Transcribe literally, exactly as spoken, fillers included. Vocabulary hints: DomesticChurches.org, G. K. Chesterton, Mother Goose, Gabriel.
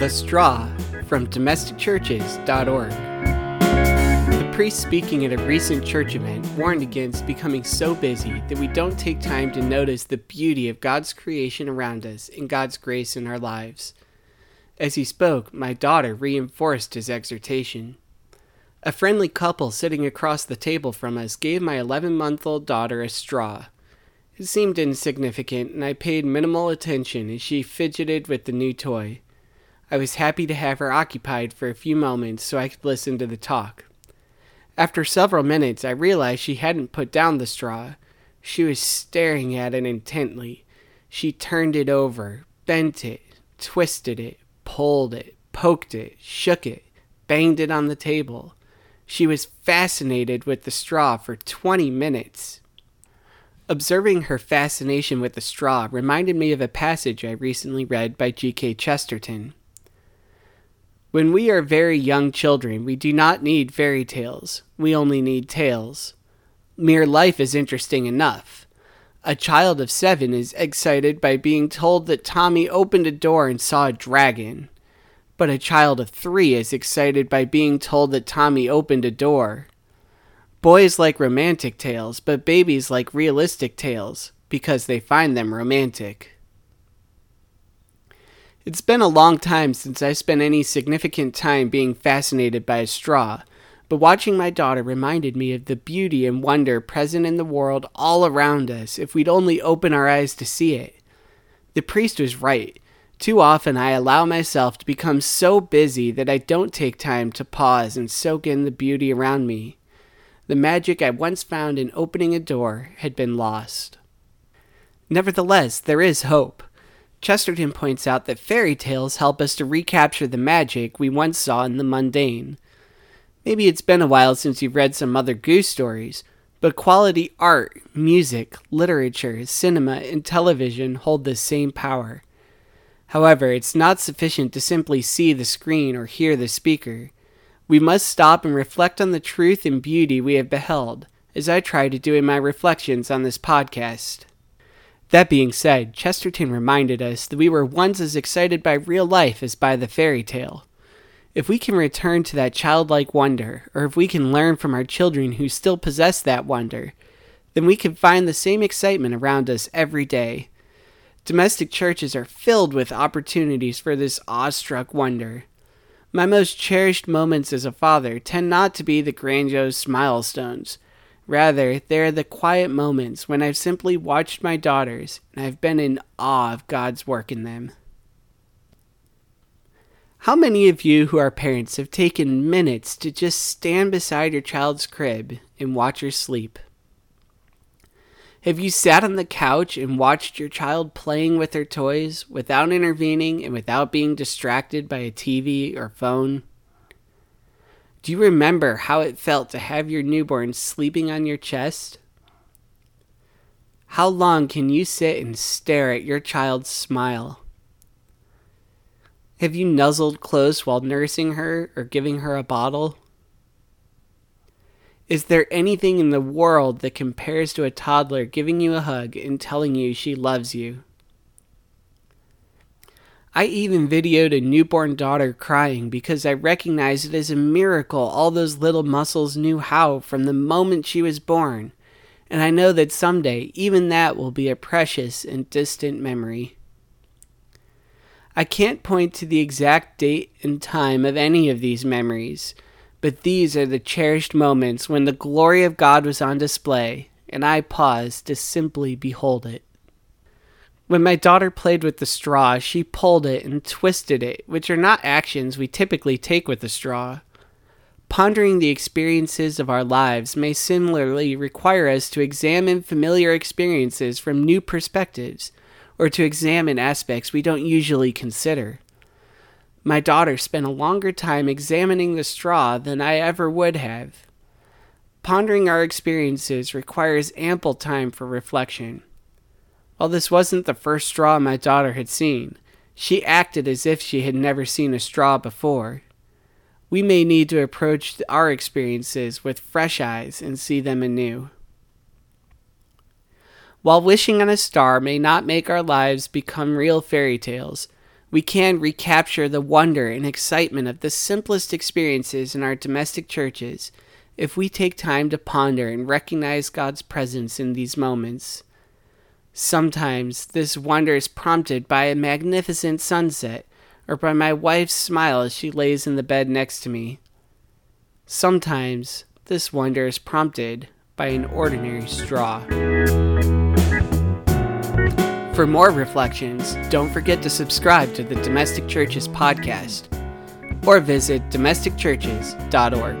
The Straw from Domestic Churches dot org. The priest speaking at a recent church event warned against becoming so busy that we don't take time to notice the beauty of God's creation around us and God's grace in our lives. As he spoke, my daughter reinforced his exhortation. A friendly couple sitting across the table from us gave my eleven-month-old daughter a straw. It seemed insignificant, and I paid minimal attention as she fidgeted with the new toy. I was happy to have her occupied for a few moments so I could listen to the talk. After several minutes, I realized she hadn't put down the straw. She was staring at it intently. She turned it over, bent it, twisted it, pulled it, poked it, shook it, banged it on the table. She was fascinated with the straw for twenty minutes. Observing her fascination with the straw reminded me of a passage I recently read by G. K. Chesterton. When we are very young children, we do not need fairy tales. We only need tales. Mere life is interesting enough. A child of seven is excited by being told that Tommy opened a door and saw a dragon. But a child of three is excited by being told that Tommy opened a door. Boys like romantic tales, but babies like realistic tales because they find them romantic. It's been a long time since I spent any significant time being fascinated by a straw, but watching my daughter reminded me of the beauty and wonder present in the world all around us if we'd only open our eyes to see it. The priest was right. Too often I allow myself to become so busy that I don't take time to pause and soak in the beauty around me. The magic I once found in opening a door had been lost. Nevertheless, there is hope. Chesterton points out that fairy tales help us to recapture the magic we once saw in the mundane. Maybe it's been a while since you've read some Mother Goose stories, but quality art, music, literature, cinema, and television hold the same power. However, it's not sufficient to simply see the screen or hear the speaker. We must stop and reflect on the truth and beauty we have beheld, as I try to do in my reflections on this podcast. That being said, Chesterton reminded us that we were once as excited by real life as by the fairy tale. If we can return to that childlike wonder, or if we can learn from our children who still possess that wonder, then we can find the same excitement around us every day. Domestic churches are filled with opportunities for this awestruck wonder. My most cherished moments as a father tend not to be the grandiose milestones. Rather, they are the quiet moments when I've simply watched my daughters and I've been in awe of God's work in them. How many of you who are parents have taken minutes to just stand beside your child's crib and watch her sleep? Have you sat on the couch and watched your child playing with their toys without intervening and without being distracted by a T V or phone? Do you remember how it felt to have your newborn sleeping on your chest? How long can you sit and stare at your child's smile? Have you nuzzled close while nursing her or giving her a bottle? Is there anything in the world that compares to a toddler giving you a hug and telling you she loves you? I even videoed a newborn daughter crying because I recognized it as a miracle all those little muscles knew how from the moment she was born, and I know that someday even that will be a precious and distant memory. I can't point to the exact date and time of any of these memories, but these are the cherished moments when the glory of God was on display, and I paused to simply behold it. When my daughter played with the straw, she pulled it and twisted it, which are not actions we typically take with the straw. Pondering the experiences of our lives may similarly require us to examine familiar experiences from new perspectives, or to examine aspects we don't usually consider. My daughter spent a longer time examining the straw than I ever would have. Pondering our experiences requires ample time for reflection. While this wasn't the first straw my daughter had seen, she acted as if she had never seen a straw before. We may need to approach our experiences with fresh eyes and see them anew. While wishing on a star may not make our lives become real fairy tales, we can recapture the wonder and excitement of the simplest experiences in our domestic churches if we take time to ponder and recognize God's presence in these moments. Sometimes this wonder is prompted by a magnificent sunset or by my wife's smile as she lays in the bed next to me. Sometimes this wonder is prompted by an ordinary straw. For more reflections, don't forget to subscribe to the Domestic Churches podcast or visit domestic churches dot org.